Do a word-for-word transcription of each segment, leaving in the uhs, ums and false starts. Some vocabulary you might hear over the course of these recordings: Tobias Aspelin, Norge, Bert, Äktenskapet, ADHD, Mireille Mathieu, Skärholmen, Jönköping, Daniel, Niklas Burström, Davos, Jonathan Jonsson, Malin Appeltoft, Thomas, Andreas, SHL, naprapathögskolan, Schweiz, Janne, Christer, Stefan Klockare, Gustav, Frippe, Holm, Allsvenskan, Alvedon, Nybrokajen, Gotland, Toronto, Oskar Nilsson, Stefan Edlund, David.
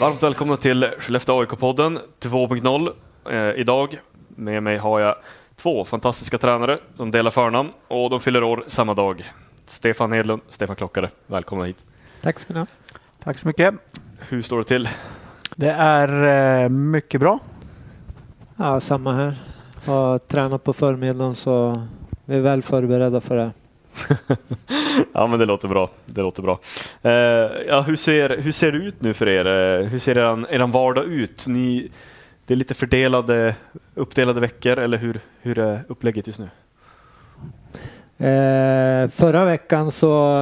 Varmt välkomna till Skellefteå A I K-podden två punkt noll. Eh, idag med mig har jag två fantastiska tränare som delar förnamn och de fyller år samma dag. Stefan Edlund, Stefan Klockare. Välkomna hit. Tack ska ni ha. Tack så mycket. Hur står det till? Det är eh, mycket bra. Ja, samma här. Jag har tränat på förmiddagen så vi är väl förberedda för det. Ja, men det låter bra. Det låter bra. Eh, ja, hur ser hur ser det ut nu för er? Hur ser er er vardag ut? Ni, det är lite fördelade, uppdelade veckor, eller hur hur är upplägget just nu? Eh, förra veckan så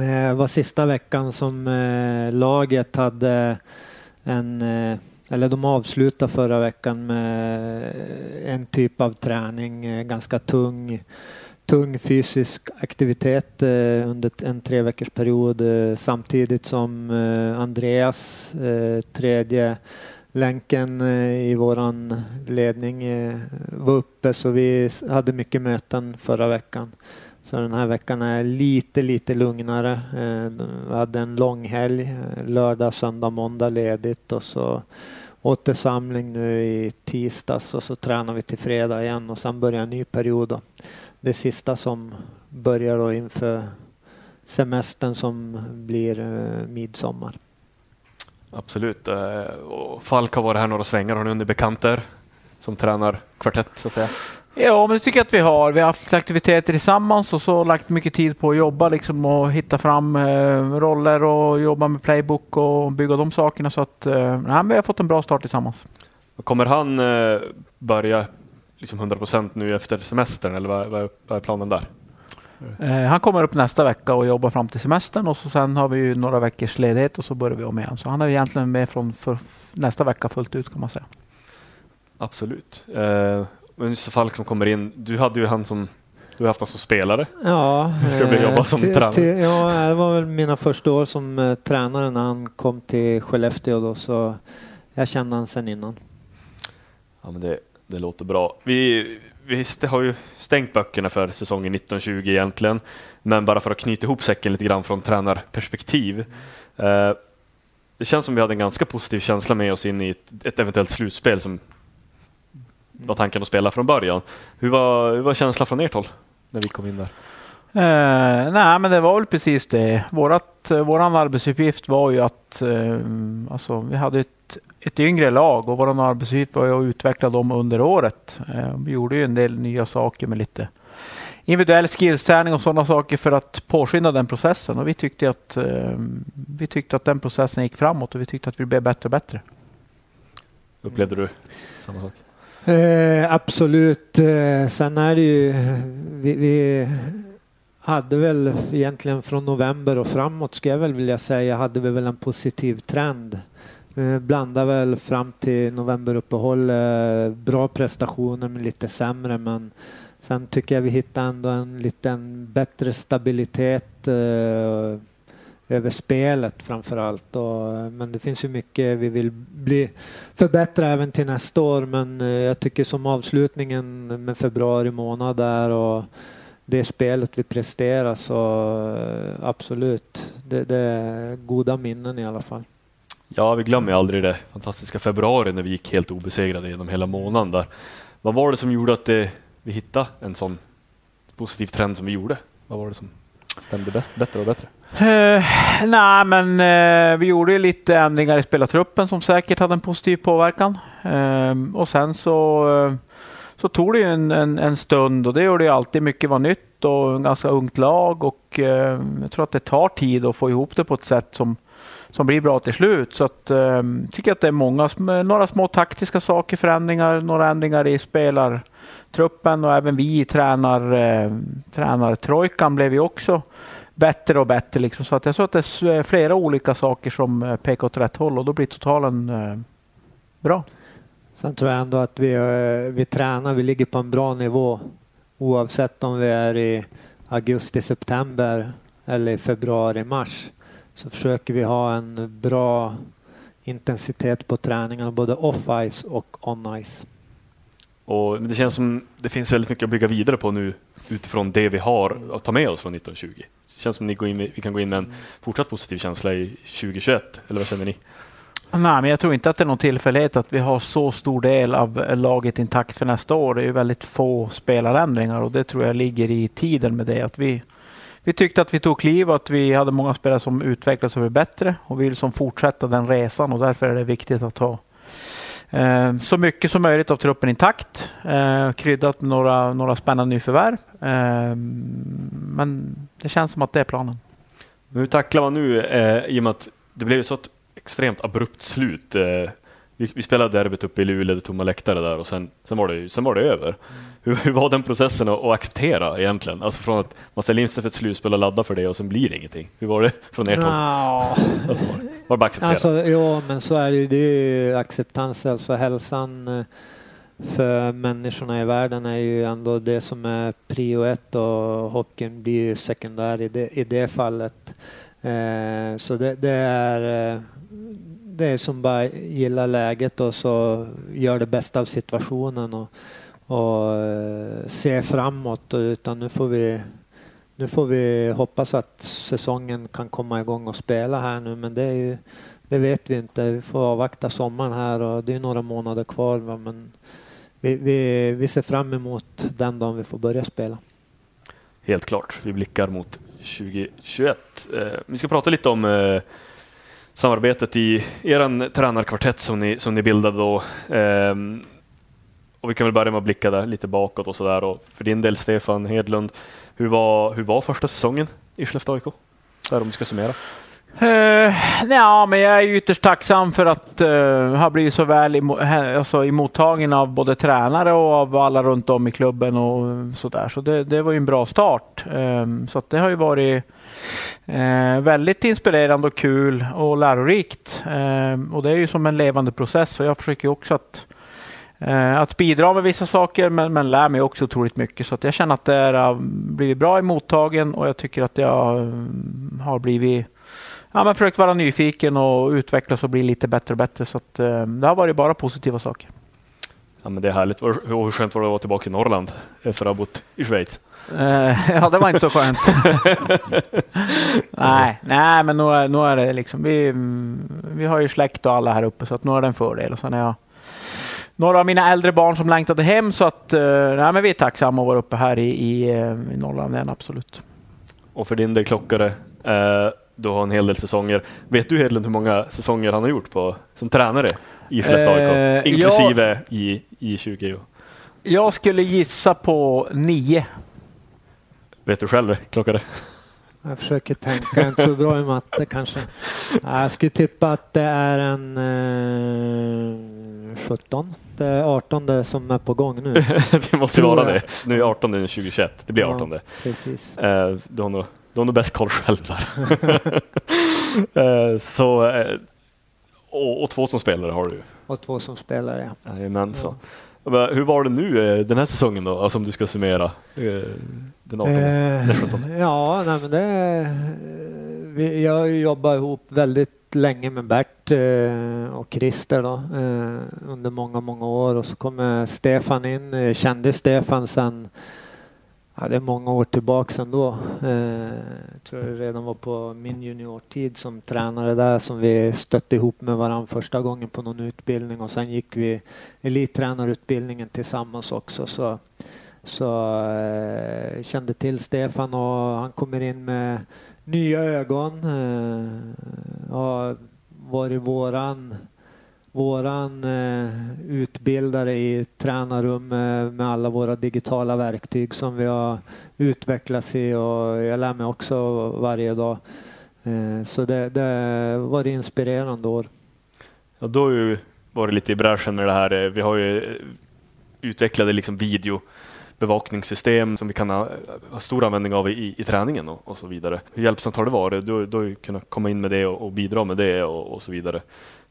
eh, var sista veckan som eh, laget hade en eh, eller de avslutade förra veckan med en typ av träning, eh, ganska tung. Tung fysisk aktivitet eh, under en tre veckors period eh, samtidigt som eh, Andreas, eh, tredje länken eh, i våran ledning, eh, var uppe. Så vi hade mycket möten förra veckan. Så den här veckan är lite, lite lugnare. Eh, vi hade en lång helg, lördag, söndag, måndag ledigt och så återsamling nu i tisdags och så tränar vi till fredag igen och sen börjar en ny period då. Det sista som börjar då inför semestern som blir eh, midsommar. Absolut. Eh, och Falk har varit här några svängar. Har ni underbekanter som tränar kvartett så att säga? Ja, men det tycker jag att vi har. Vi har haft aktiviteter tillsammans och så lagt mycket tid på att jobba liksom, och hitta fram eh, roller och jobba med playbook och bygga de sakerna. Så att eh, nej, vi har fått en bra start tillsammans. Kommer han eh, börja liksom hundra procent nu efter semestern, eller vad, vad, vad är planen där? Eh, han kommer upp nästa vecka och jobbar fram till semestern och så sen har vi ju några veckors ledighet och så börjar vi om igen. Så han är egentligen med från för nästa vecka fullt ut kan man säga. Absolut. Eh, men just Falk som kommer in, du hade ju han som du har haft han som spelare. Ja, hur ska det bli att jobba som t- tränare? T- ja, det var väl mina första år som eh, tränare när han kom till Skellefteå då, så jag kände han sen innan. Ja, men det Det låter bra. Vi, vi har ju stängt böckerna för säsongen nitton tjugo egentligen. Men bara för att knyta ihop säcken lite grann från tränarperspektiv. Eh, det känns som vi hade en ganska positiv känsla med oss in i ett, ett eventuellt slutspel som var tanken att spela från början. Hur var, hur var känslan från ert håll när vi kom in där? Eh, nej, men det var väl precis det. Vårat, våran arbetsuppgift var ju att eh, alltså, vi hade ett ett yngre lag och vår arbetsuppgift var att utveckla dem under året. Vi gjorde ju en del nya saker med lite individuell skillsträning och sådana saker för att påskynda den processen. Och vi tyckte att vi tyckte att den processen gick framåt och vi tyckte att vi blev bättre och bättre. Upplevde du samma sak? Eh, absolut. Eh, sen är det ju vi, vi hade väl egentligen från november och framåt ska jag väl vilja säga hade vi väl en positiv trend. Blandar väl fram till novemberuppehåll eh, bra prestationer men lite sämre, men sen tycker jag vi hittar ändå en liten bättre stabilitet eh, över spelet framförallt och, men det finns ju mycket vi vill bli förbättra även till nästa år, men eh, jag tycker som avslutningen med februari månad där och det spelet vi presterar så eh, absolut det, det är goda minnen i alla fall. Ja, vi glömmer aldrig det fantastiska februari när vi gick helt obesegrade genom hela månaden där. Vad var det som gjorde att det, vi hittade en sån positiv trend som vi gjorde? Vad var det som stämde bä- bättre och bättre? Uh, nej, men uh, vi gjorde ju lite ändringar i spelartruppen som säkert hade en positiv påverkan. Uh, och sen så, uh, så tog det ju en, en, en stund och det gjorde ju alltid mycket var nytt och en ganska ungt lag och uh, jag tror att det tar tid att få ihop det på ett sätt som som blir bra till slut. Så att, eh, tycker att det är många, några små taktiska saker, förändringar, några ändringar i spelartruppen och även vi tränar, eh, tränartrojkan blev ju också bättre och bättre. Liksom. Så att jag tror att det är flera olika saker som pekar åt rätt håll och då blir totalen eh, bra. Sen tror jag ändå att vi, vi tränar, vi ligger på en bra nivå oavsett om vi är i augusti, september eller i februari, mars. Så försöker vi ha en bra intensitet på träningarna både off-ice och on-ice. Och det känns som det finns väldigt mycket att bygga vidare på nu utifrån det vi har att ta med oss från nitton tjugo. Det känns som ni går in med, vi kan gå in med en fortsatt positiv känsla i tjugo tjugoett, eller vad känner ni? Nej, men jag tror inte att det är någon tillfällighet att vi har så stor del av laget intakt för nästa år. Det är ju väldigt få spelarändringar och det tror jag ligger i tiden med det. Att vi, vi tyckte att vi tog kliv och att vi hade många spelare som utvecklades och blev bättre och vi vill som fortsätta den resan och därför är det viktigt att ha eh, så mycket som möjligt av truppen intakt. Eh, kryddat med några, några spännande nyförvärv. Eh, men det känns som att det är planen. Men hur tacklar man nu eh, i och med att det blev så att extremt abrupt slut. Eh, vi, vi spelade derbyt uppe i Luleå, det tomma läktare där och sen, sen, var, det, sen var det över. Hur, hur var den processen att, att acceptera egentligen? Alltså från att man ställer in sig för ett slutspel och laddar för det och sen blir det ingenting. Hur var det från ert håll? No. Alltså, var, var det bara acceptera? Alltså, ja, men så är det ju, det är ju acceptans. Alltså hälsan för människorna i världen är ju ändå det som är prio ett och hockeyn blir ju sekundär i det, i det fallet. Eh, så det, det är... Eh, Det är som bara gillar läget och så gör det bästa av situationen och, och se framåt. Utan nu får vi, nu får vi hoppas att säsongen kan komma igång och spela här nu. Men det, är ju, det vet vi inte. Vi får avvakta sommaren här och det är några månader kvar. Va? Men vi, vi, vi ser fram emot den dagen vi får börja spela. Helt klart. Vi blickar mot tjugo tjugoett. Eh, vi ska prata lite om... Eh, samarbetet i er tränarkvartett som ni, som ni bildade då. Ehm, och vi kan väl börja med att blicka där lite bakåt och sådär. Och för din del, Stefan Edlund, hur var, hur var första säsongen i Skellefteå A I K? Där om du ska summera. Uh, nej, men jag är ytterst tacksam för att uh, ha blivit så väl emo- he- alltså emottagen av både tränare och av alla runt om i klubben och sådär. Så det, det var ju en bra start. Um, så att det har ju varit uh, väldigt inspirerande och kul och lärorikt. Um, och det är ju som en levande process så jag försöker också att Att bidra med vissa saker men, men lär mig också otroligt mycket så att jag känner att det har blivit bra i mottagen och jag tycker att jag har blivit ja, men försökt vara nyfiken och utvecklas och bli lite bättre och bättre så att det har varit bara positiva saker. Ja, men det är härligt. Hur skönt var det att vara tillbaka i Norrland efter att ha bott i Schweiz? Ja, det var inte så skönt. nej, nej, men nu, nu är det liksom vi, vi har ju släkt och alla här uppe så att nu är det en fördel och sen är jag några av mina äldre barn som längtade hem så att nej, men vi är tacksamma att vara uppe här i, i, i Norrland än, absolut. Och för din del Klockare, eh, du har en hel del säsonger. Vet du Hedlund hur många säsonger han har gjort på, som tränare i Skellefteå A I K? Eh, inklusive jag, i, i tjugo. Jag skulle gissa på nio. Vet du själv Klockare? Jag försöker tänka, inte så bra i matte kanske. Jag skulle tippa att det är en eh, sjutton. Det är arton som är på gång nu. Det måste vara det. Nu är arton nu tjugo tjugoett. Det blir arton. Ja, precis. Eh, du har nog, du har nog bäst koll själv där. eh, så, eh, och, och två som spelare har du. Och två som spelare, ja. Amen, så. Ja. Hur var det nu den här säsongen då? Alltså om du ska summera. Eh, Den eh, ja, nej, men det, vi, jag jobbar ihop väldigt länge med Bert eh, och Christer då, eh, under många, många år. Och så kommer Stefan in. Kände Stefan sen, ja, det är många år tillbaka sedan då. Eh, tror jag redan var på min juniortid som tränare där som vi stötte ihop med varandra första gången på någon utbildning. Och sen gick vi elittränarutbildningen tillsammans också så... Så eh, kände till Stefan och han kommer in med nya ögon. Eh, har varit våran, våran eh, utbildare i tränarrum eh, med alla våra digitala verktyg som vi har utvecklats i. Och jag lär mig också varje dag. Eh, så det, det var ett inspirerande år. Ja, då har ju varit lite i branschen med det här. Vi har ju utvecklat liksom video. Bevakningssystem som vi kan ha, ha stor användning av i, i träningen och, och så vidare. Hur hjälpsamt har det varit? Du, du har ju kunnat komma in med det och, och bidra med det och, och så vidare.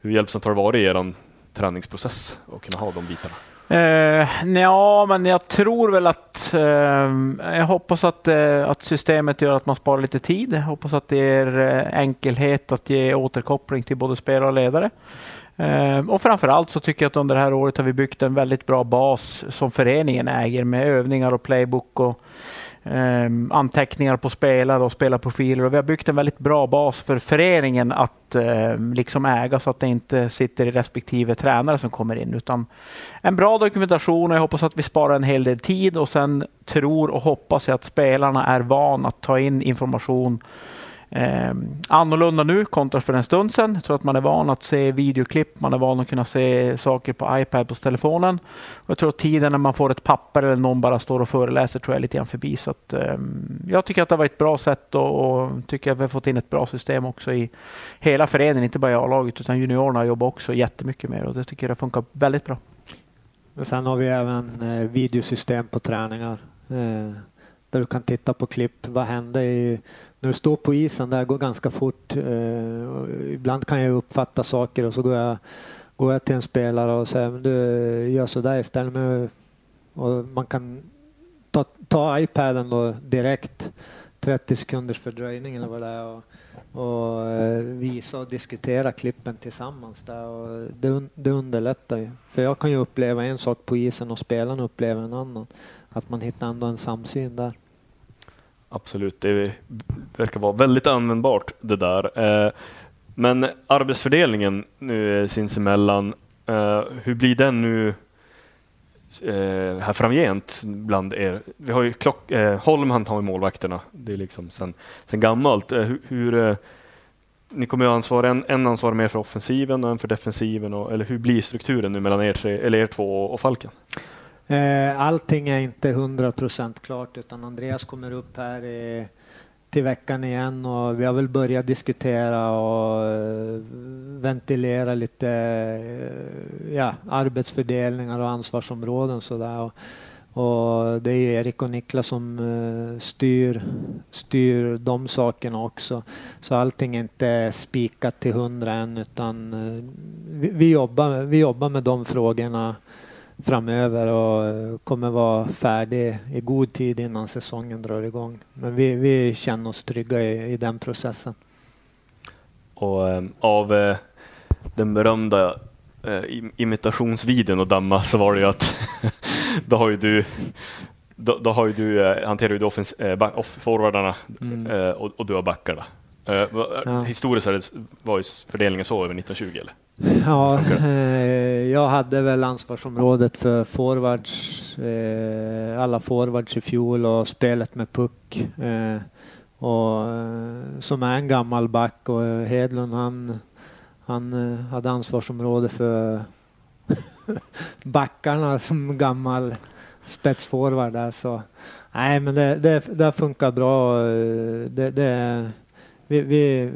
Hur hjälpsamt har det varit i er träningsprocess och kunna ha de bitarna? Uh, ja, men jag tror väl att uh, jag hoppas att, uh, att systemet gör att man sparar lite tid. Jag hoppas att det är uh, enkelhet att ge återkoppling till både spelare och ledare. Uh, och framförallt så tycker jag att under det här året har vi byggt en väldigt bra bas som föreningen äger, med övningar och playbook och Um, anteckningar på spelare och spelarprofiler, och vi har byggt en väldigt bra bas för föreningen att um, liksom äga, så att det inte sitter i respektive tränare som kommer in, utan en bra dokumentation. Och jag hoppas att vi sparar en hel del tid, och sen tror och hoppas jag att spelarna är van att ta in information um, annorlunda nu kontra för en stund sedan. Jag tror att man är van att se videoklipp, man är van att kunna se saker på iPad, på telefonen, och jag tror att tiden när man får ett papper eller någon bara står och föreläser tror jag är lite grann förbi. Så att, um, jag tycker att det har varit ett bra sätt, och, och tycker att vi har fått in ett bra system också i hela föreningen, inte bara i A-laget utan juniorerna jobbar också jättemycket mer, och det tycker jag funkar väldigt bra. Och sen har vi även eh, videosystem på träningar eh, där du kan titta på klipp, vad händer i när du står på isen, där går ganska fort. Eh, ibland kan jag uppfatta saker, och så går jag, går jag till en spelare och säger du gör så där istället. Med, och man kan ta, ta iPaden då direkt, trettio sekunders fördröjning eller vad det är, och, och eh, visa och diskutera klippen tillsammans där. Och det, det underlättar ju. För jag kan ju uppleva en sak på isen och spelaren upplever en annan. Att man hittar ändå en samsyn där. Absolut, det verkar vara väldigt användbart det där. Men arbetsfördelningen nu sinsemellan, hur blir den nu här framgent bland er? Vi har ju Klock, Holm, han tar ju målvakterna, det är liksom sen, sen gammalt. Hur, hur, ni kommer ju ansvara, en, en ansvar mer för offensiven och en för defensiven, och, eller hur blir strukturen nu mellan er, tre, eller er två och Falken? Allting är inte hundra procent klart, utan Andreas kommer upp här i, till veckan igen, och vi har väl börjat diskutera och ventilera lite ja, arbetsfördelningar och ansvarsområden så där. Och, och det är ju Erik och Niklas som styr, styr de sakerna också, så allting är inte spikat till hundra än, utan vi, vi, jobbar, vi jobbar med de frågorna framöver och kommer vara färdig i god tid innan säsongen drar igång. Men vi, vi känner oss trygga i, i den processen. Och eh, av eh, den berömda eh, imitationsvideon och damma, så var det ju att då har ju du då, då har ju du eh, hanterar ju du offens, eh, back, off, forwardarna mm. eh, och, och du har backarna. Eh, ja. Historiskt var ju fördelningen så över nittonhundratjugo eller? Ja, eh, jag hade väl ansvarsområdet för forwards, eh, alla forwards i fjol och spelet med puck. Eh, och, som är en gammal back, och Hedlund han, han eh, hade ansvarsområde för backarna som gammal spetsforward. Där, så. Nej, men det, det, det funkar bra. Det, det, vi... vi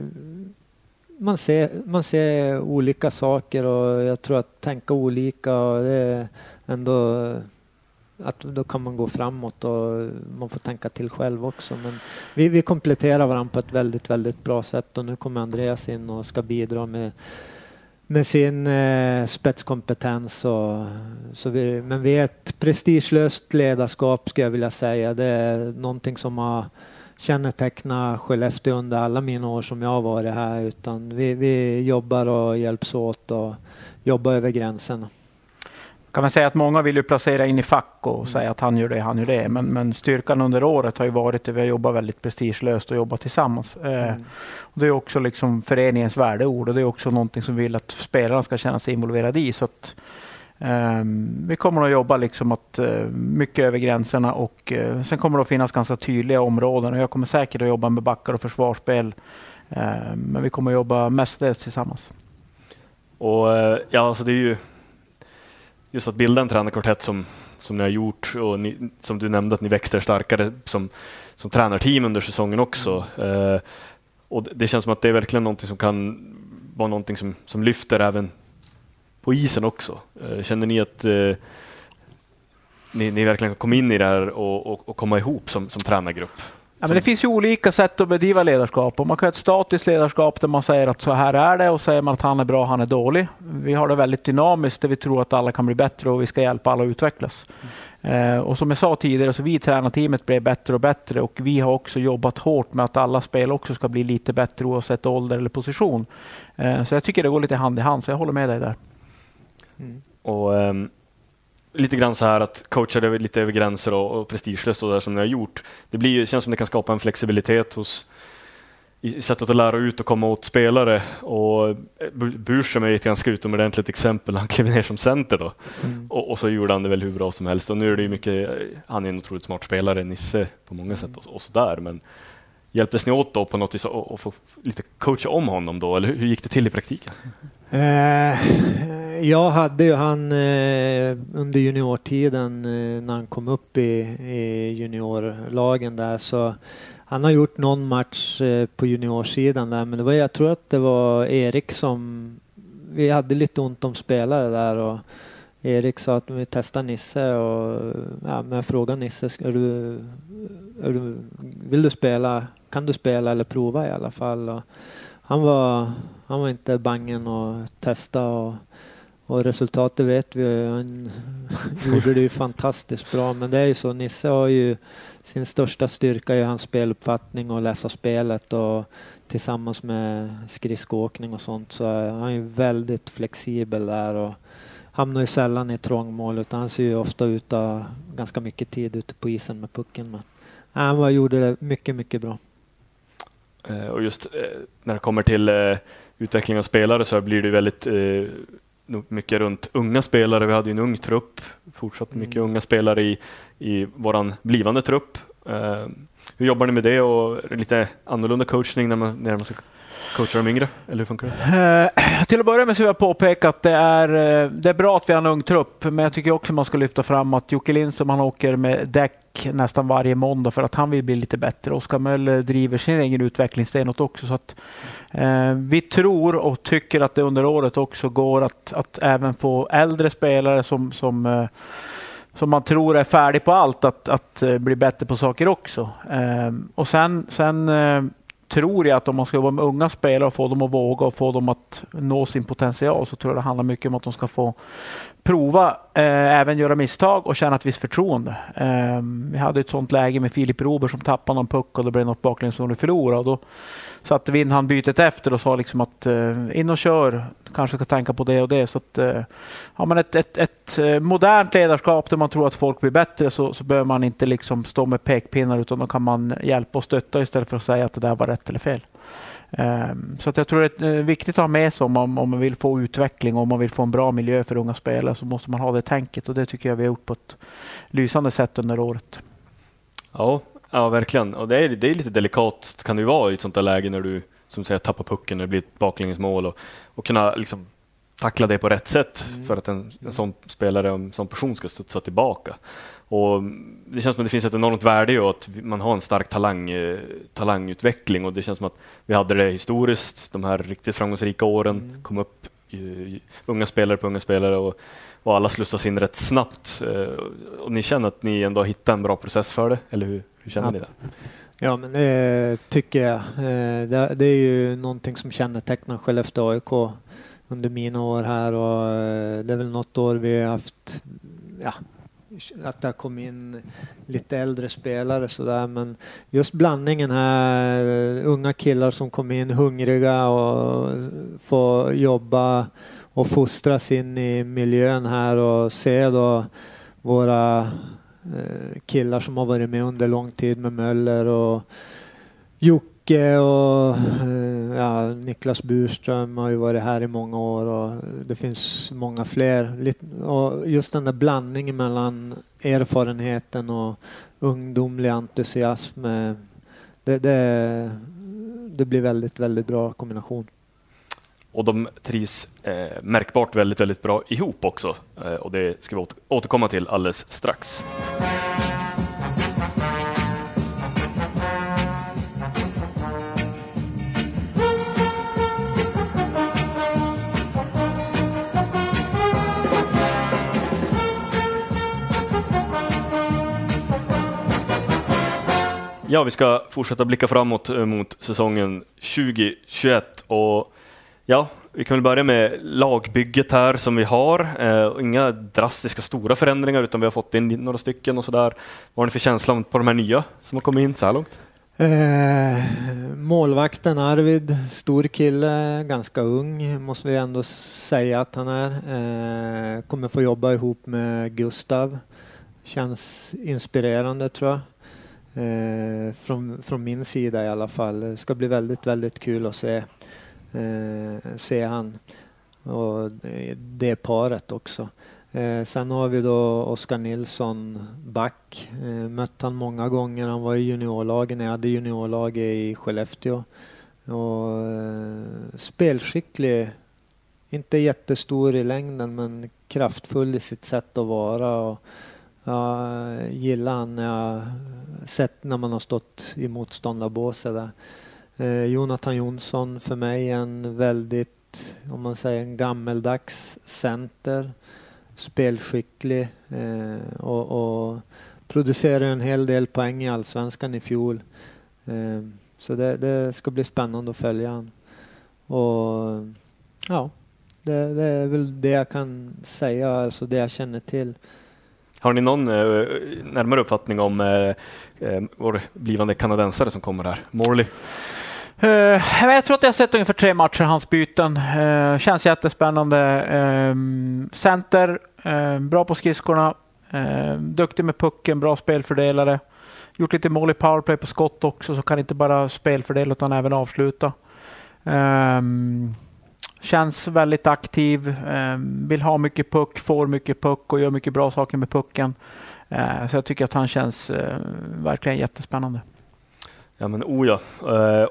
Man ser, man ser olika saker, och jag tror att tänka olika, och det är ändå att då kan man gå framåt, och man får tänka till själv också. Men vi, vi kompletterar varandra på ett väldigt, väldigt bra sätt, och nu kommer Andreas in och ska bidra med, med sin eh, spetskompetens. Och, så vi, men vi är ett prestigelöst ledarskap skulle jag vilja säga. Det är någonting som har känneteckna Skellefteå under alla mina år som jag har varit här, utan vi, vi jobbar och hjälps åt och jobbar över gränserna. Kan man säga att många vill ju placera in i fack och mm. säga att han gör det, han gör det, men, men styrkan under året har ju varit att vi har jobbat väldigt prestigelöst och jobbat tillsammans. Mm. Eh, och det är också liksom föreningens värdeord, och det är också någonting som vi vill att spelarna ska känna sig involverade i, så att Um, vi kommer att jobba liksom att, uh, mycket över gränserna, och uh, sen kommer det att finnas ganska tydliga områden, och jag kommer säkert att jobba med backar och försvarsspel, uh, men vi kommer att jobba mestadels tillsammans. Och uh, ja, alltså det är ju just att bilda en tränarkvartett som, som ni har gjort, och ni, som du nämnde att ni växte starkare som, som tränarteam under säsongen också. Uh, och det känns som att det är verkligen någonting som kan vara någonting som, som lyfter även på isen också. Känner ni att eh, ni, ni verkligen kan komma in i det här och, och, och komma ihop som, som tränargrupp? Ja, men det finns ju olika sätt att bedriva ledarskap. Och man kan ha ett statiskt ledarskap där man säger att så här är det, och säger man att han är bra, han är dålig. Vi har det väldigt dynamiskt där vi tror att alla kan bli bättre och vi ska hjälpa alla att utvecklas. Mm. Eh, och som jag sa tidigare, så vi tränarteamet blev bättre och bättre, och vi har också jobbat hårt med att alla spel också ska bli lite bättre oavsett ålder eller position. Eh, så jag tycker det går lite hand i hand, så jag håller med dig där. Mm. Och... Um... lite grann så här att coacha lite över gränser och, och prestigelöst och där som ni har gjort. Det blir ju, känns som det kan skapa en flexibilitet hos i sättet att lära ut och komma åt spelare. Och Burström är ett ganska utomordentligt exempel. Han klev ner som center då. Mm. Och, och så gjorde han det väl hur bra som helst. Och nu är det ju mycket, han är en otroligt smart spelare, Nisse på många sätt och, och så där. Men hjälptes ni åt då på något vis att få lite coacha om honom då? Eller hur, hur gick det till i praktiken? Eh, jag hade ju han eh, under juniortiden eh, när han kom upp i, i juniorlagen där, så han har gjort någon match eh, på juniorsidan där, men det var, jag tror att det var Erik som, vi hade lite ont om spelare där, och Erik sa att vi testar Nisse, och ja, men jag frågade Nisse, är du, är du, vill du spela, kan du spela eller prova i alla fall, och han var Han var inte bangen att testa, och, och resultatet vet vi. Han gjorde det ju fantastiskt bra, men det är ju så. Nisse har ju sin största styrka i hans speluppfattning och läsa spelet, och tillsammans med skridskåkning och sånt, så han är ju väldigt flexibel där och hamnar ju sällan i trångmål, utan han ser ju ofta ut av ganska mycket tid ute på isen med pucken. Men han var, gjorde det mycket, mycket bra. Och just när det kommer till utveckling av spelare så blir det väldigt mycket runt unga spelare. Vi hade ju en ung trupp, fortsatt mycket mm. unga spelare i, i våran blivande trupp. Hur jobbar ni med det, och lite annorlunda coachning när man, när man ska coachar de yngre, eller hur funkar det? Eh, till att börja med så vill jag påpeka att det är, det är bra att vi har en ung trupp, men jag tycker också man ska lyfta fram att Jocke Lindsson, han åker med däck nästan varje måndag för att han vill bli lite bättre. Oskar Möller driver sin egen utvecklingssten också, så att eh, vi tror och tycker att det under året också går att, att även få äldre spelare som, som eh, som man tror är färdig på allt, att, att bli bättre på saker också. Eh, och sen, sen eh, tror jag att om man ska jobba med unga spelare och få dem att våga och få dem att nå sin potential, så tror jag det handlar mycket om att de ska få prova, eh, även göra misstag och känna ett visst förtroende. Eh, vi hade ett sånt läge med Filip Robert som tappade någon puck och det blev något baklänges som de förlorade. Då satte vi in han bytet efter och sa liksom att eh, in och kör, kanske ska tänka på det och det. Så att, eh, har man ett, ett, ett modernt ledarskap där man tror att folk blir bättre, så, så behöver man inte liksom stå med pekpinnar, utan då kan man hjälpa och stötta istället för att säga att det där var rätt eller fel. Så att jag tror det är viktigt att ha med sig om man, om man vill få utveckling och om man vill få en bra miljö för unga spelare, så måste man ha det tänket, och det tycker jag vi har gjort på ett lysande sätt under året. Ja, ja verkligen. Och det är, det är lite delikat kan det vara i ett sånt där läge när du som säger, tappar pucken när det blir ett baklängesmål, och, och kunna liksom tackla det på rätt sätt mm. för att en, en sån spelare och en sån person ska studsa tillbaka. Och det känns som att det finns ett enormt värde i att man har en stark talang, talangutveckling, och det känns som att vi hade det historiskt, de här riktigt framgångsrika åren, mm. kom upp ju, unga spelare på unga spelare, och, och alla slussas in rätt snabbt. Och ni känner att ni ändå hittar en bra process för det, eller hur, hur känner ja. ni det? Ja, men det tycker jag. Det, det är ju någonting som kännetecknar Skellefteå A I K under mina år här, och det är väl något år vi har haft, ja, att det har kommit in lite äldre spelare så där, men just blandningen här, unga killar som kom in hungriga och får jobba och fostras in i miljön här, och se då våra killar som har varit med under lång tid med Möller och Jocke och ja, Niklas Burström har ju varit här i många år, och det finns många fler, och just den där blandningen mellan erfarenheten och ungdomlig entusiasm, det, det, det blir väldigt, väldigt bra kombination. Och de trivs eh, märkbart väldigt, väldigt bra ihop också, eh, och det ska vi åter- återkomma till alldeles strax. Ja, vi ska fortsätta blicka framåt mot säsongen tjugo tjugoett och ja, vi kan väl börja med lagbygget här som vi har. Eh, inga drastiska stora förändringar utan vi har fått in några stycken och sådär. Vad har ni för känsla på de här nya som har kommit in så här långt? Eh, målvakten Arvid, stor kille, ganska ung måste vi ändå säga att han är. Eh, kommer få jobba ihop med Gustav. Känns inspirerande tror jag. Eh, från, från min sida i alla fall. Ska bli väldigt, väldigt kul att se. Eh, ser han och det paret också. Eh, sen har vi då Oskar Nilsson back. Eh, mött han många gånger. Han var i juniorlagen. Jag hade juniorlaget i Skellefteå. Och, eh, spelskicklig. Inte jättestor i längden men kraftfull i sitt sätt att vara. Och, ja, gillar han. Jag sett när man har stått i motståndarbåset där. Eh, Jonathan Jonsson för mig en väldigt, om man säger en gammeldags center, spelskicklig eh, och, och producerar en hel del poäng i Allsvenskan i fjol. Eh, så det, det ska bli spännande att följa han. Och ja, det, det är väl det jag kan säga, alltså det jag känner till. Har ni någon eh, närmare uppfattning om eh, eh, vår blivande kanadensare som kommer här? Morley? Uh, jag tror att jag har sett ungefär tre matcher hans byten. Uh, känns jättespännande. Uh, center, uh, bra på skridskorna. Uh, duktig med pucken, bra spelfördelare. Gjort lite mål i powerplay på skott också, så kan inte bara spelfördela utan även avsluta. Uh, Känns väldigt aktiv, eh, vill ha mycket puck, får mycket puck och gör mycket bra saker med pucken. Eh, så jag tycker att han känns eh, verkligen jättespännande. Ja, men oja. Eh,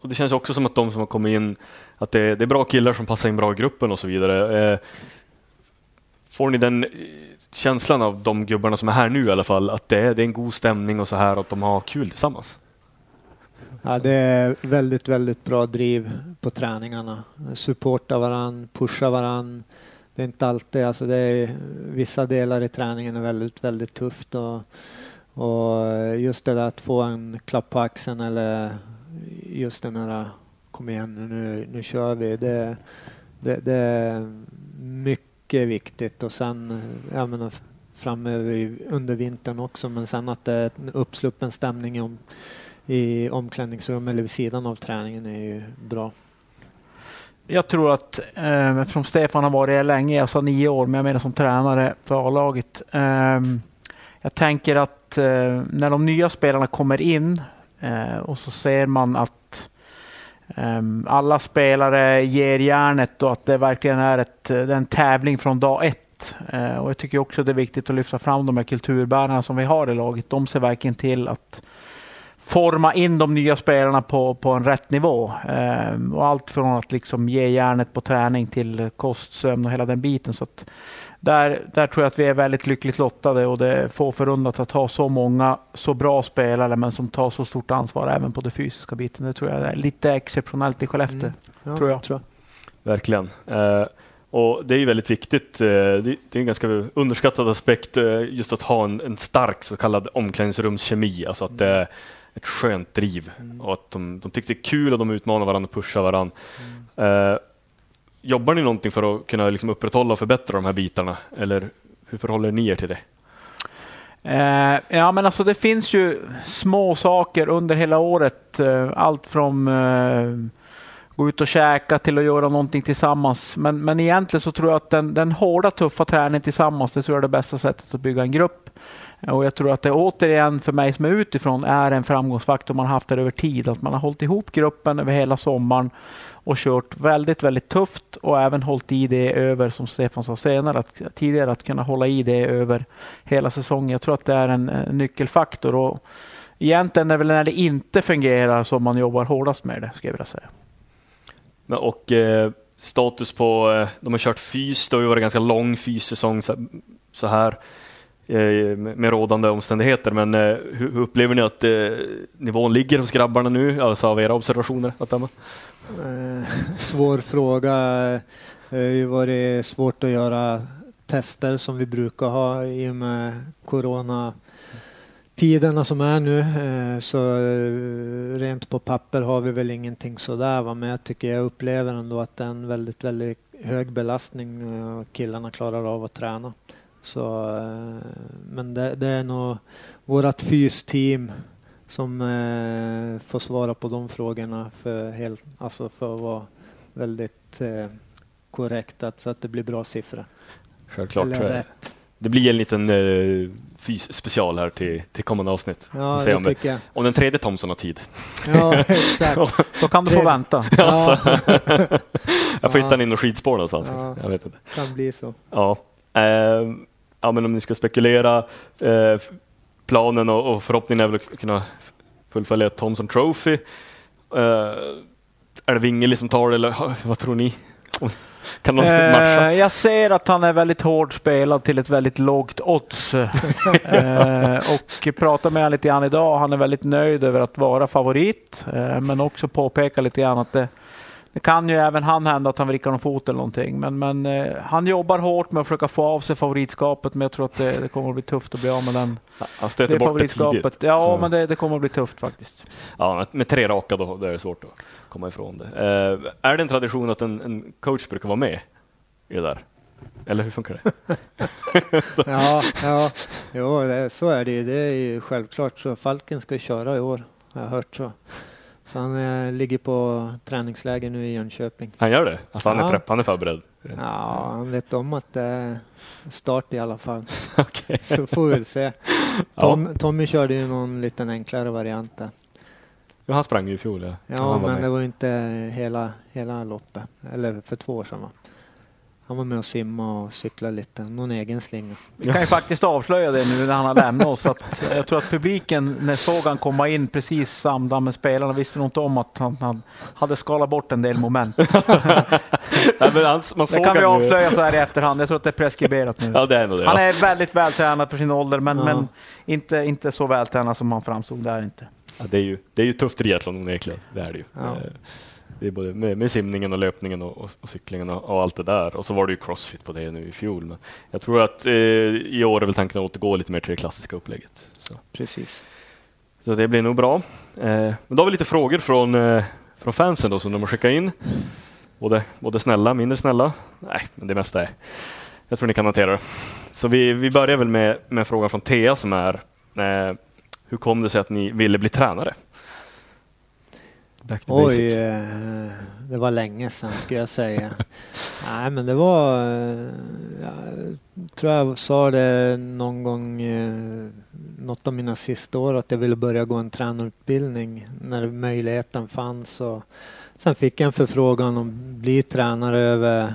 och det känns också som att de som har kommit in, att det, det är bra killar som passar in bra i gruppen och så vidare. Eh, får ni den känslan av de gubbarna som är här nu i alla fall, att det, det är en god stämning och så här, att de har kul tillsammans? Ja, det är väldigt, väldigt bra driv på träningarna. Supporta varann, pusha varann. Det är inte alltid, alltså det är, vissa delar i träningen är väldigt, väldigt tufft. Och, och just det där att få en klapp på axeln eller just den här, kom igen nu, nu kör vi. Det, det, det är mycket viktigt. Och sen, jag menar, framöver under vintern också. Men sen att det är en uppsluppen stämning om i omklädningsrum eller vid sidan av träningen är ju bra. Jag tror att, eh, eftersom Stefan har varit här länge, alltså nio år, men jag menar som tränare för A-laget. Eh, jag tänker att eh, när de nya spelarna kommer in eh, och så ser man att eh, alla spelare ger järnet och att det verkligen är, ett, det är en tävling från dag ett. Eh, och jag tycker också det är viktigt att lyfta fram de här kulturbärarna som vi har i laget. De ser verkligen till att forma in de nya spelarna på, på en rätt nivå. Ehm, och allt från att liksom ge hjärnet på träning till kost, sömn och hela den biten. Så att där, där tror jag att vi är väldigt lyckligt lottade och det får förundrat att ha så många så bra spelare men som tar så stort ansvar även på den fysiska biten. Det tror jag är lite exceptionellt i Skellefteå. Mm. Ja, tror jag. Tror jag. Verkligen. Eh, och det är ju väldigt viktigt. Det är en ganska underskattad aspekt just att ha en, en stark så kallad omklädningsrumskemi. Alltså att det eh, ett skönt driv mm. och att de, de tyckte det är kul och de utmanar varandra och pushar varandra. Mm. Eh, jobbar ni någonting för att kunna liksom upprätthålla och förbättra de här bitarna? Eller hur förhåller ni er till det? Eh, ja, men alltså det finns ju små saker under hela året. Eh, allt från eh, gå ut och käka till att göra någonting tillsammans. Men, men egentligen så tror jag att den, den hårda, tuffa träningen tillsammans, det tror jag är det bästa sättet att bygga en grupp. Och jag tror att det återigen för mig som är utifrån är en framgångsfaktor man har haft det över tid. Att man har hållit ihop gruppen över hela sommaren och kört väldigt, väldigt tufft och även hållit i det över, som Stefan sa senare, att, tidigare att kunna hålla i det över hela säsongen. Jag tror att det är en, en nyckelfaktor och egentligen är väl när det inte fungerar som man jobbar hårdast med det, ska jag vilja säga. Ja, och eh, status på, eh, de har kört fys, det har ju varit en ganska lång fyssäsong så, så här. Med rådande omständigheter, men eh, hur upplever ni att eh, nivån ligger hos grabbarna nu, alltså av era observationer? Eh, svår fråga. Det har ju varit svårt att göra tester som vi brukar ha i och med corona tiderna som är nu, så rent på papper har vi väl ingenting sådär, va? Men jag tycker jag upplever ändå att det är en väldigt, väldigt hög belastning och killarna klarar av att träna. Så, men det, det är nog vårat fysteam som eh, får svara på de frågorna för, helt, alltså för att vara väldigt eh, korrekt, att, så att det blir bra siffror. Självklart. Rätt. Det blir en liten eh, fys-special här till, till kommande avsnitt. Ja, det om, det, jag. om den tredje Thompson har tid. Ja, exakt. Då kan du få vänta. Ja. Alltså. Jag får hitta den in och skidspår någonstans. Ja. Jag vet inte. Kan bli så. Ja. Eh, ja, men om ni ska spekulera... Eh, planen och, och förhoppningen är väl att kunna fullfölja Thompson Trophy. Uh, är det Vingeli som tar det, eller vad tror ni? Kan de matcha? Uh, jag ser att han är väldigt hård spelad till ett väldigt lågt odds. uh, och pratar med han lite grann idag. Han är väldigt nöjd över att vara favorit. Uh, men också påpekar lite grann att det, det kan ju även han hända att han vrickar någon fot eller någonting. Men, men uh, han jobbar hårt med att försöka få av sig favoritskapet. Men jag tror att det, det kommer att bli tufft att bli av med den. Han stöter bort det tidigt. Ja, mm. men det, det kommer att bli tufft faktiskt. Ja, med tre raka då, då är det svårt att komma ifrån det. Uh, är det en tradition att en, en coach brukar vara med i det där? Eller hur funkar det? ja, ja. Jo, det, så är det ju. Det är ju självklart. Så Falken ska köra i år, jag har hört så. Så han eh, ligger på träningsläger nu i Jönköping. Han gör det? Alltså han ja. är prepp, han är förberedd? Rent. Ja, han vet om att det eh, start i alla fall. Okay. Så får vi se. Tom, ja. Tommy körde ju någon liten enklare variant där. Ja, han sprang ju i fjol. Ja, ja men med. Det var inte hela, hela loppet. Eller för två år sedan, va? Han var med och simma och cykla lite. Någon egen slinga. Vi kan ju faktiskt avslöja det nu när han har lämnat oss. Att jag tror att publiken, när såg han komma in precis samtidigt med spelarna, visste nog inte om att han, han hade skalat bort en del moment. Nej, men han, man såg det kan vi avslöja nu. Så här i efterhand. Jag tror att det är preskriberat nu. Ja, det är nog det, han är ja. väldigt vältränad för sin ålder, men, ja. men inte, inte så vältränad som han framstod där inte. Ja, det, är ju, det är ju tufft triathlon onekligen. Det är det ju. Ja. Det är både med, med simningen och löpningen och, och, och cyklingen och, och allt det där. Och så var det ju crossfit på det nu i fjol. Men jag tror att eh, i år är väl tanken att återgå lite mer till det klassiska upplägget. Så. Precis. Så det blir nog bra. Eh, men då har vi lite frågor från, eh, från fansen då, som de har skickat in. Både, både snälla, mindre snälla. Nej, men det mesta är. Jag tror ni kan hantera det. Så vi, vi börjar väl med, med frågan från Thea som är eh, hur kom det sig att ni ville bli tränare? Oj, det var länge sedan skulle jag säga. Nej, men det var, jag tror jag sa det någon gång, något av mina sista år, att jag ville börja gå en tränarutbildning när möjligheten fanns. Och sen fick jag en förfrågan om att bli tränare över,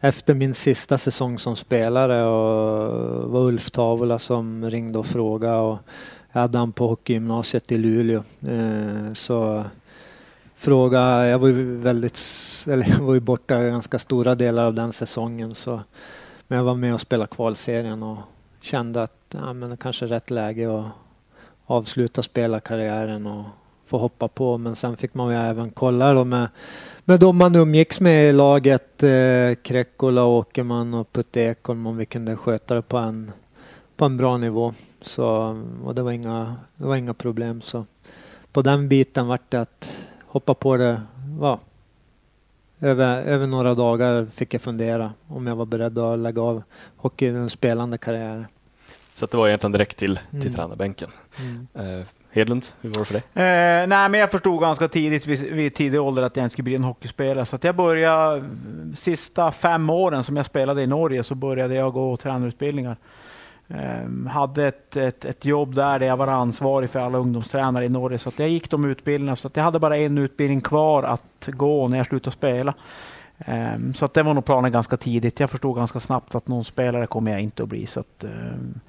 efter min sista säsong som spelare, och var Ulf Tavola som ringde och frågade, och jag hade han på hockeygymnasiet i Luleå. Så fråga, jag var ju väldigt eller jag var ju borta ganska stora delar av den säsongen, så men jag var med och spelade kvalserien och kände att ja, men det kanske är rätt läge att avsluta spelarkarriären och få hoppa på. Men sen fick man ju även kolla då med med de man umgicks med i laget, eh, Krekola, Åkerman och Putte Ekholm, om vi kunde sköta det på en på en bra nivå. Så och det var inga det var inga problem, så på den biten vart det att hoppa på det. Ja. Över, över några dagar fick jag fundera om jag var beredd att lägga av hockey i den spelande karriären. Så att det var egentligen direkt till, till mm. tränarbänken. Mm. Eh, Hedlund, hur var det för dig? Eh, nej, men jag förstod ganska tidigt vid, vid tidig ålder att jag inte skulle bli en hockeyspelare. Så att jag började, sista fem åren som jag spelade i Norge, så började jag gå tränarutbildningar. Um, hade ett, ett, ett jobb där, där jag var ansvarig för alla ungdomstränare i Norge, så att jag gick de utbildningarna, så att jag hade bara en utbildning kvar att gå när jag slutade spela. Um, så att det var nog planen ganska tidigt. Jag förstod ganska snabbt att någon spelare kommer jag inte att bli, så att um,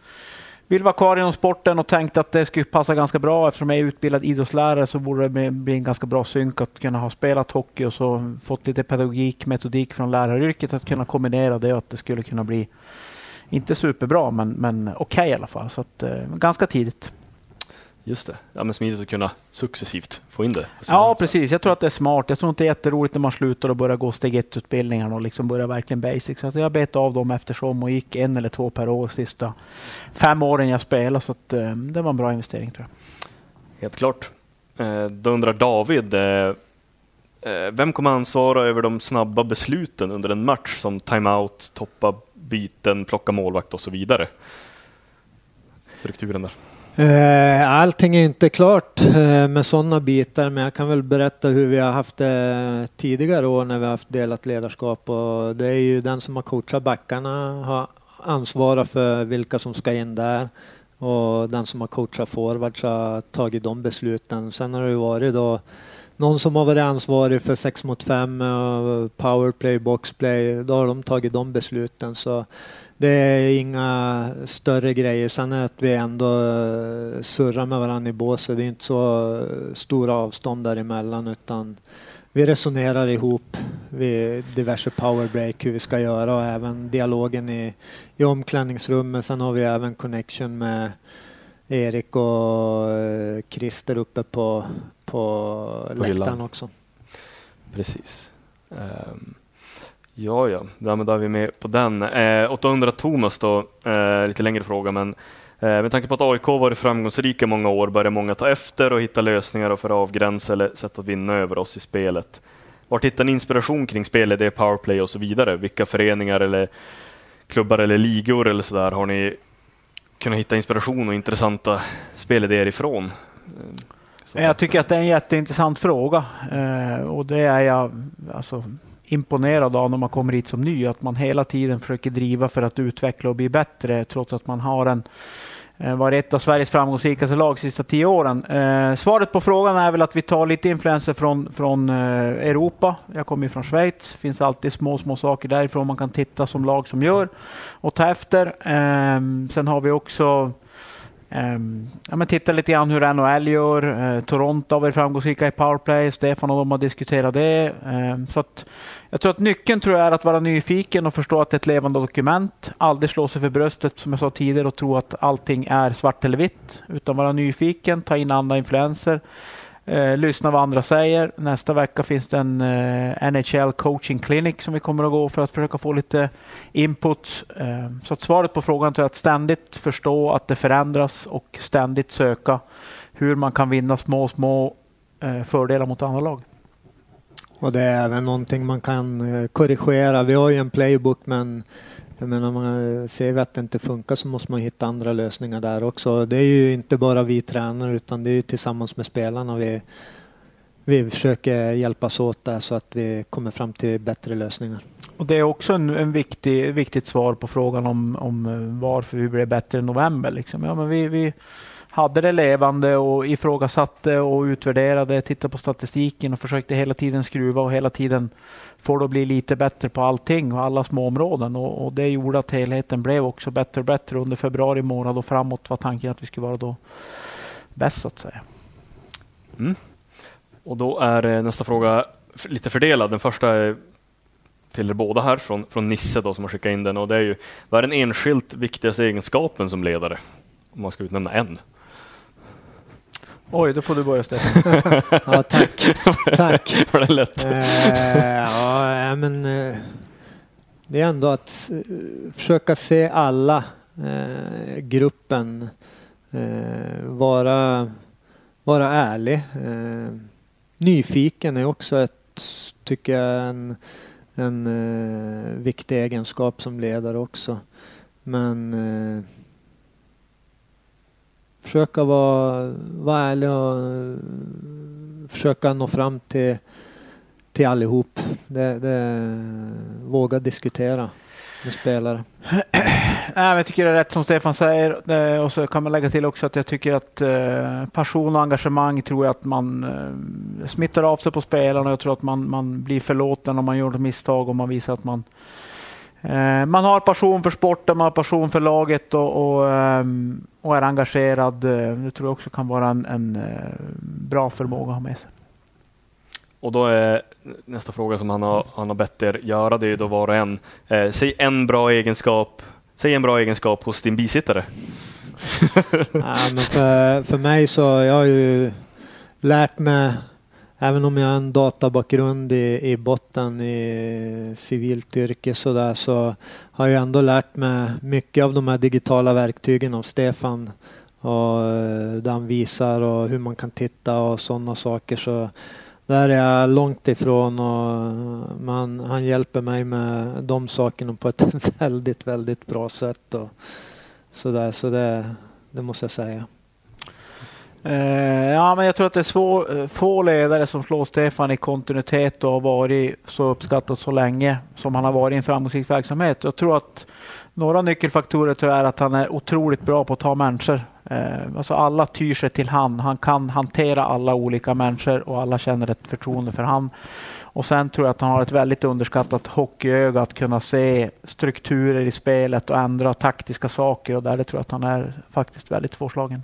vill vara kvar inom sporten och tänkte att det skulle passa ganska bra. Eftersom jag är utbildad idrottslärare så borde det bli en ganska bra synk att kunna ha spelat hockey och så fått lite pedagogik, metodik från läraryrket, att kunna kombinera det och att det skulle kunna bli inte superbra, men, men okej okay i alla fall. Så att, eh, ganska tidigt. Just det. Ja, men smidigt att kunna successivt få in det. Ja, precis. Jag tror att det är smart. Jag tror inte det är jätteroligt när man slutar och börjar gå steg ett utbildningarna och liksom börjar verkligen basic. Så att jag bet av dem eftersom och gick en eller två per år sista fem åren jag spelade. Så att, um, det var en bra investering, tror jag. Helt klart. Eh, då undrar David, eh, vem kommer ansvara över de snabba besluten under en match som timeout, toppa byten, plocka målvakt och så vidare? Strukturen där. Allting är inte klart med sådana bitar, men jag kan väl berätta hur vi har haft det tidigare år när vi har haft delat ledarskap, och det är ju den som har coachat backarna har ansvar för vilka som ska in där, och den som har coachat forwards har tagit de besluten. Sen har det varit då någon som har varit ansvarig för sex mot fem, powerplay, boxplay, då har de tagit de besluten. Så det är inga större grejer. Sen är att vi ändå surrar med varandra i båset. Det är inte så stora avstånd däremellan, utan vi resonerar ihop vid diverse powerbreak hur vi ska göra, och även dialogen i, i omklädningsrummet. Sen har vi även connection med Erik och Christer uppe på, på, på läktaren också. Precis. Um. Ja, ja. Där är vi med på den. Eh, åttahundra Thomas då, eh, lite längre fråga, men eh, med tanke på att A I K varit framgångsrika i många år börjar många ta efter och hitta lösningar och för att avgränsa eller sätt att vinna över oss i spelet. Vart hittar ni inspiration kring spelidé, powerplay och så vidare? Vilka föreningar eller klubbar eller ligor eller sådär har ni kunnat hitta inspiration och intressanta spelidéer ifrån? Så jag tycker att det är en jätteintressant fråga, eh, och det är jag... Alltså imponerad av när man kommer hit som ny, att man hela tiden försöker driva för att utveckla och bli bättre, trots att man har en varit ett av Sveriges framgångsrikaste lag de sista tio åren. Eh, svaret på frågan är väl att vi tar lite influenser från, från eh, Europa. Jag kommer ju från Schweiz. Det finns alltid små, små saker därifrån man kan titta som lag som gör och ta efter. Eh, sen har vi också Um, ja, men titta lite grann hur N H L gör. uh, Toronto har varit framgångsrika i powerplay, Stefan och de har diskuterat det. um, så att, jag tror att nyckeln tror jag är att vara nyfiken och förstå att det är ett levande dokument, aldrig slå sig för bröstet som jag sa tidigare och tro att allting är svart eller vitt, utan vara nyfiken, ta in andra influenser, uh, lyssna vad andra säger. Nästa vecka finns det en uh, N H L coaching clinic som vi kommer att gå för att försöka få lite input. Så att svaret på frågan är att ständigt förstå att det förändras och ständigt söka hur man kan vinna små, små fördelar mot andra lag. Och det är även någonting man kan korrigera. Vi har ju en playbook, men jag menar, man ser att det inte funkar så måste man hitta andra lösningar där också. Det är ju inte bara vi tränare, utan det är ju tillsammans med spelarna vi, vi försöker hjälpas åt där så att vi kommer fram till bättre lösningar. Och det är också en, en viktig, viktigt svar på frågan om, om varför vi blev bättre i november. Liksom. Ja, men vi, vi hade det levande och ifrågasatte och utvärderade, tittade på statistiken och försökte hela tiden skruva och hela tiden få det att bli lite bättre på allting och alla små områden. Och, och det gjorde att helheten blev också bättre och bättre under februari månad och framåt var tanken att vi skulle vara då bäst så att säga. Mm. Och då är nästa fråga lite fördelad. Den första är till er båda här från, från Nisse då, som har skickat in den, och det är ju, vad är den enskilt viktigaste egenskapen som ledare? Om man ska utnämna en. Oj, då får du börja, Stefan. Ja, tack. Tack. Var det lätt? Eh, ja, men eh, det är ändå att eh, försöka se alla eh, gruppen, eh, vara vara ärlig. Eh, nyfiken är också ett, tycker jag, en en eh, viktig egenskap som ledare också. Men eh, försöka vara, vara ärlig och uh, försöka nå fram till, till allihop. Det, det, våga diskutera med spelare. Jag tycker det är rätt som Stefan säger, och så kan man lägga till också att jag tycker att passion och engagemang, tror jag att man smittar av sig på spelarna. Jag tror att man, man blir förlåten om man gör ett misstag och man visar att man man har passion för sporten, man har passion för laget och, och, och är engagerad. Det tror jag också kan vara en, en bra förmåga att ha med sig. Och då är nästa fråga som han har, han har bett er göra, det är då var och en. Eh, säg en bra egenskap, säg en bra egenskap hos din bisittare. Ja, men för, för mig så jag har ju lärt mig, även om jag har en databakgrund i, i botten i civilt yrke så där, så har jag ändå lärt mig mycket av de här digitala verktygen av Stefan, och där han visar och hur man kan titta och sådana saker, så där är jag långt ifrån, och man, han hjälper mig med de sakerna på ett väldigt, väldigt bra sätt. Och så där, så det, det måste jag säga. Eh, ja, men jag tror att det är svår, få ledare som slår Stefan i kontinuitet och har varit så uppskattat så länge som han har varit i en framgångsrik verksamhet. Jag tror att några nyckelfaktorer tror jag är att han är otroligt bra på att ta människor. Alltså alla tyr sig till han. Han kan hantera alla olika människor och alla känner ett förtroende för han. Och sen tror jag att han har ett väldigt underskattat hockeyöga, att kunna se strukturer i spelet och ändra taktiska saker, och där tror jag att han är faktiskt väldigt svårslagen.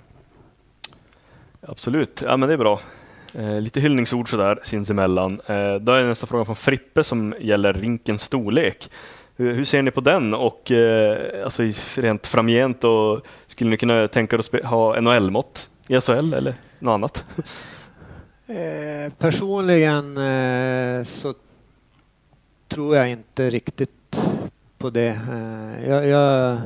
Absolut, ja, men det är bra. Eh, lite hyllningsord sådär sinsemellan. Eh, då är nästa fråga från Frippe som gäller rinkens storlek. Hur ser ni på den, och eh, alltså rent framgent, och skulle ni kunna tänka er att spe- ha N H L-mått i S H L eller något annat? Eh, personligen eh, så tror jag inte riktigt på det. Eh, jag, jag,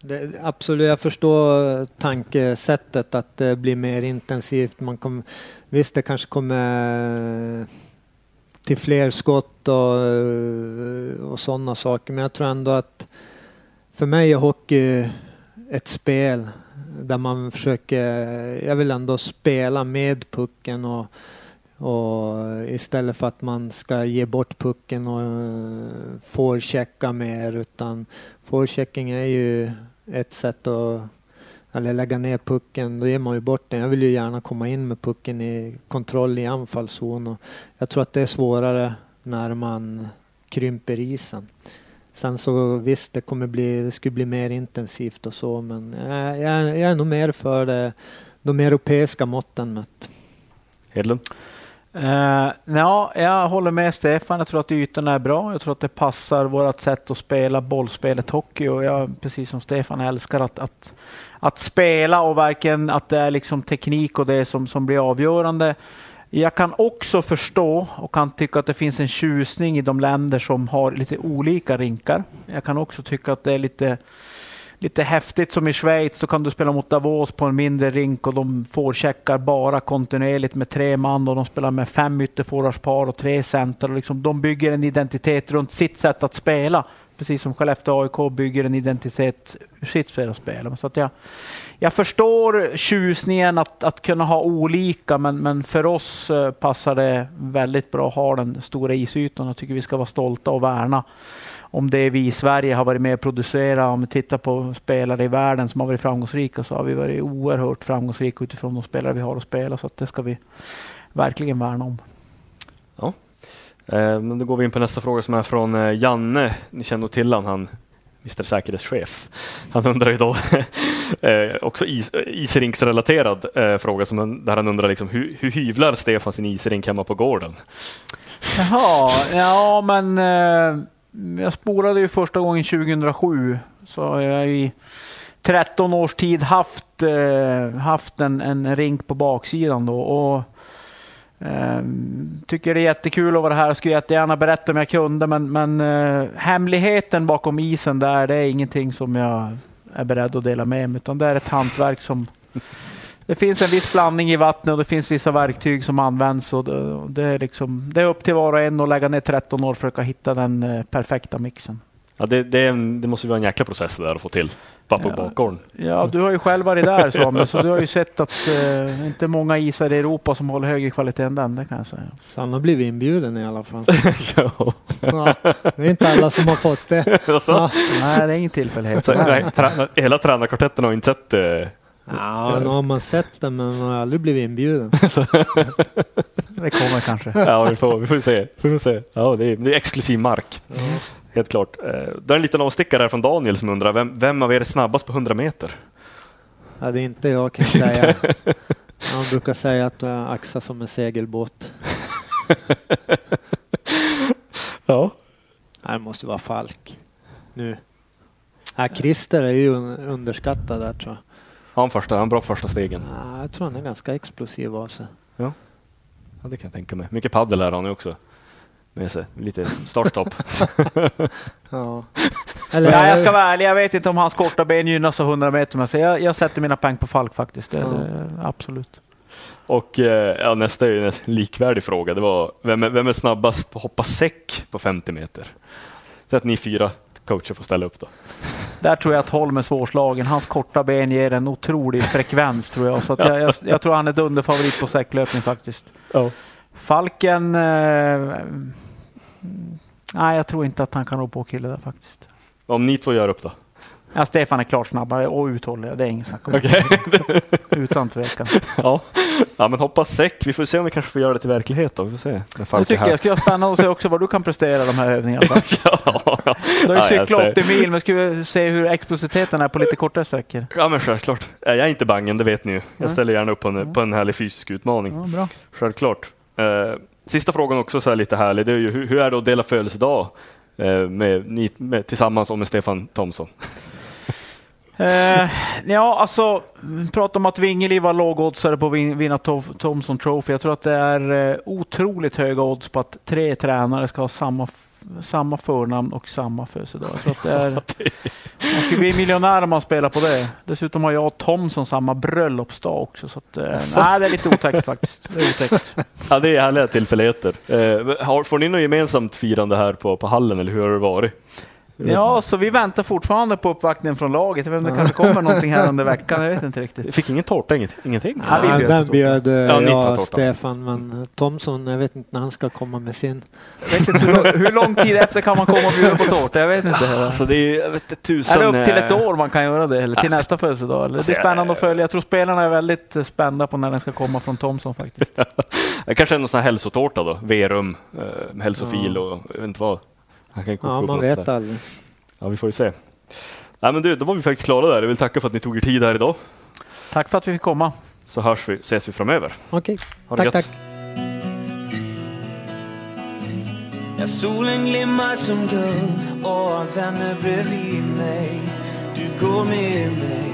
det absolut, jag förstår tankesättet att det blir mer intensivt. Man kom, visst, det kanske kommer... Eh, till fler skott och, och sådana saker. Men jag tror ändå att för mig är hockey ett spel där man försöker, jag vill ändå spela med pucken och, och istället för att man ska ge bort pucken och forechecka mer, utan forechecking är ju ett sätt att, eller lägga ner pucken, då ger man ju bort den. Jag vill ju gärna komma in med pucken i kontroll i anfallszon. Och jag tror att det är svårare när man krymper isen. Sen så visst, det kommer bli, det skulle bli mer intensivt och så, men jag, jag, jag är nog mer för det, de europeiska måtten mätt. Hedlund? Uh, ja, jag håller med Stefan. Jag tror att ytorna är bra. Jag tror att det passar vårt sätt att spela bollspelet hockey, och jag, precis som Stefan, älskar att, att, att spela och verkligen att det är liksom teknik och det som, som blir avgörande. Jag kan också förstå och kan tycka att det finns en tjusning i de länder som har lite olika rinkar. Jag kan också tycka att det är lite... Lite häftigt, som i Schweiz så kan du spela mot Davos på en mindre rink och de forecheckar bara kontinuerligt med tre man, och de spelar med fem ytterforwardspar och tre center. Och liksom, de bygger en identitet runt sitt sätt att spela, precis som Skellefteå A I K bygger en identitet ur sitt sätt att spela. Så att jag, jag förstår tjusningen att, att kunna ha olika, men, men för oss passar det väldigt bra att ha den stora isytan. Jag tycker vi ska vara stolta och värna om det vi i Sverige har varit med och producera. Om vi tittar på spelare i världen som har varit framgångsrika, så har vi varit oerhört framgångsrika utifrån de spelare vi har att spela, så att det ska vi verkligen värna om. Ja, men då går vi in på nästa fråga som är från Janne. Ni känner till han, han mister säkerhetschef. Han undrar idag också is, isrinksrelaterad fråga, som där han undrar liksom, hur, hur hyvlar Stefan sin isrink hemma på gården? Jaha, ja men... Jag spolade ju första gången tjugohundrasju, så jag har i tretton års tid haft, eh, haft en, en rink på baksidan då, och eh, tycker det är jättekul att vara här. Jag skulle jättegärna berätta om jag kunde, men, men eh, hemligheten bakom isen där, det är ingenting som jag är beredd att dela med mig, utan det är ett hantverk som... Det finns en viss blandning i vattnet och det finns vissa verktyg som används, och det, det, är, liksom, det är upp till var och en att lägga ner tretton år för att hitta den perfekta mixen. Ja, det, det, en, det måste vara en jäkla process där att få till pappa och bakgården. Ja, du har ju själv varit där, Samuel, så du har ju sett att eh, inte många isar i Europa som håller högre kvalitet än den, det kan jag säga. Sanna har blivit inbjuden i alla fall. Ja. Ja, det är inte alla som har fått det. Ja. Nej, det är ingen tillfällighet. Så, nej, tra- hela tränarkvartetten har inte sett... Eh, Ja, nu har man sett det, men man har aldrig blivit inbjuden. Det kommer kanske. Ja, vi får, vi får se. Vi får se. Ja, det är, det är exklusiv mark. Ja. Helt klart. Det är en liten avstickare här från Daniel som undrar, vem, vem av er är snabbast på hundra meter? Ja, det är inte jag, kan jag säga. Man brukar säga att jag axar som en segelbåt. Ja. Det måste vara Falk. Nu. Ja, Christer är ju underskattad där, tror jag. han första, han bra första stegen? Ja, jag tror han är ganska explosiv av sig. Ja. Ja, det kan jag tänka mig. Mycket paddel är han ju också. Med sig. Lite startstopp. Ja. Eller... Nej, jag ska vara ärlig. Jag vet inte om hans korta ben gynnas så hundra meter. Men så jag, jag sätter mina poäng på Falk faktiskt. Det, ja. det, absolut. Och ja, nästa är en likvärdig fråga. Det var, vem är, vem är snabbast på att hoppa säck på femtio meter? Så att ni fyra coacher får ställa upp då. Där tror jag att Holm är svårslagen. Hans korta ben ger en otrolig frekvens tror jag. Så att jag, jag, jag tror han är dunderfavorit på säcklöpning faktiskt. Ja. Falken... Eh, nej, jag tror inte att han kan rå på killen där faktiskt. Om ni två gör upp då? Ja, Stefan är klart snabbare och uthålligare. Det är ingen snack om okay. Utan tvekan. Ja. Ja, men hoppas säck. Vi får se om vi kanske får göra det till verklighet då. Vi får se. Det tycker jag. Ska jag spänna och se också vad du kan prestera de här övningarna. Ja, ja. Du har ju ja, cyklat åttio mil, men ska vi se hur explositeten är på lite kortare sträckor. Ja, men självklart. Jag är inte bangen, det vet ni ju. Jag ställer gärna upp på en, ja. på en härlig fysisk utmaning. Ja, bra. Självklart. Eh, sista frågan också så här lite härlig. Det är ju, hur, hur är det att dela födelsedag eh, med, ni, med, tillsammans och med Stefan Thompson? Eh, ja, alltså prata om att Vingeli var lågoddsare på att vinna Thompson Trophy. Jag tror att det är eh, otroligt höga odds på att tre tränare ska ha samma, f- samma förnamn och samma födelsedag. Jag tror att det är, man ska bli miljonär om man spelar på det. Dessutom har jag och Thompson samma bröllopsdag också. Så att, eh, så. Nej, det är lite otäckt faktiskt. Det är otäckt. Ja, det är härliga tillfälligheter. Eh, har, får ni något gemensamt firande här på, på hallen eller hur har det varit? Ja, så vi väntar fortfarande på uppvaktningen från laget. Jag vet inte om det kanske kommer någonting här under veckan. Jag vet inte riktigt. Jag fick ingen tårta, inget, ingenting? Ja, ja, den bjöd ja, jag Stefan, men Thompson, jag vet inte när han ska komma med sin... Jag vet inte hur, hur lång tid efter kan man komma och bjuda på tårta? Jag vet inte. Ja, alltså det är, jag vet inte tusen... Är det upp till ett år man kan göra det? Eller till ja. nästa födelsedag? Eller? Det är spännande att följa. Jag tror spelarna är väldigt spända på när den ska komma från Thompson faktiskt. Ja. Det kanske är någon sån här hälsotårta då? V-rum, eh, hälsofil ja. och jag vet inte vad... Ja, man vet aldrig. Ja, vi får ju se. Nej, men du, då var vi faktiskt klara där. Jag vill tacka för att ni tog er tid här idag. Tack för att vi fick komma. Så hörs vi, ses vi framöver. Okej, tack, tack. När solen glimmar som guld och vänner bredvid mig, du går med mig.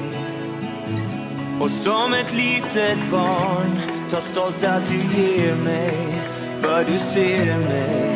Och som ett litet barn, ta stolt att du ger mig, för du ser mig.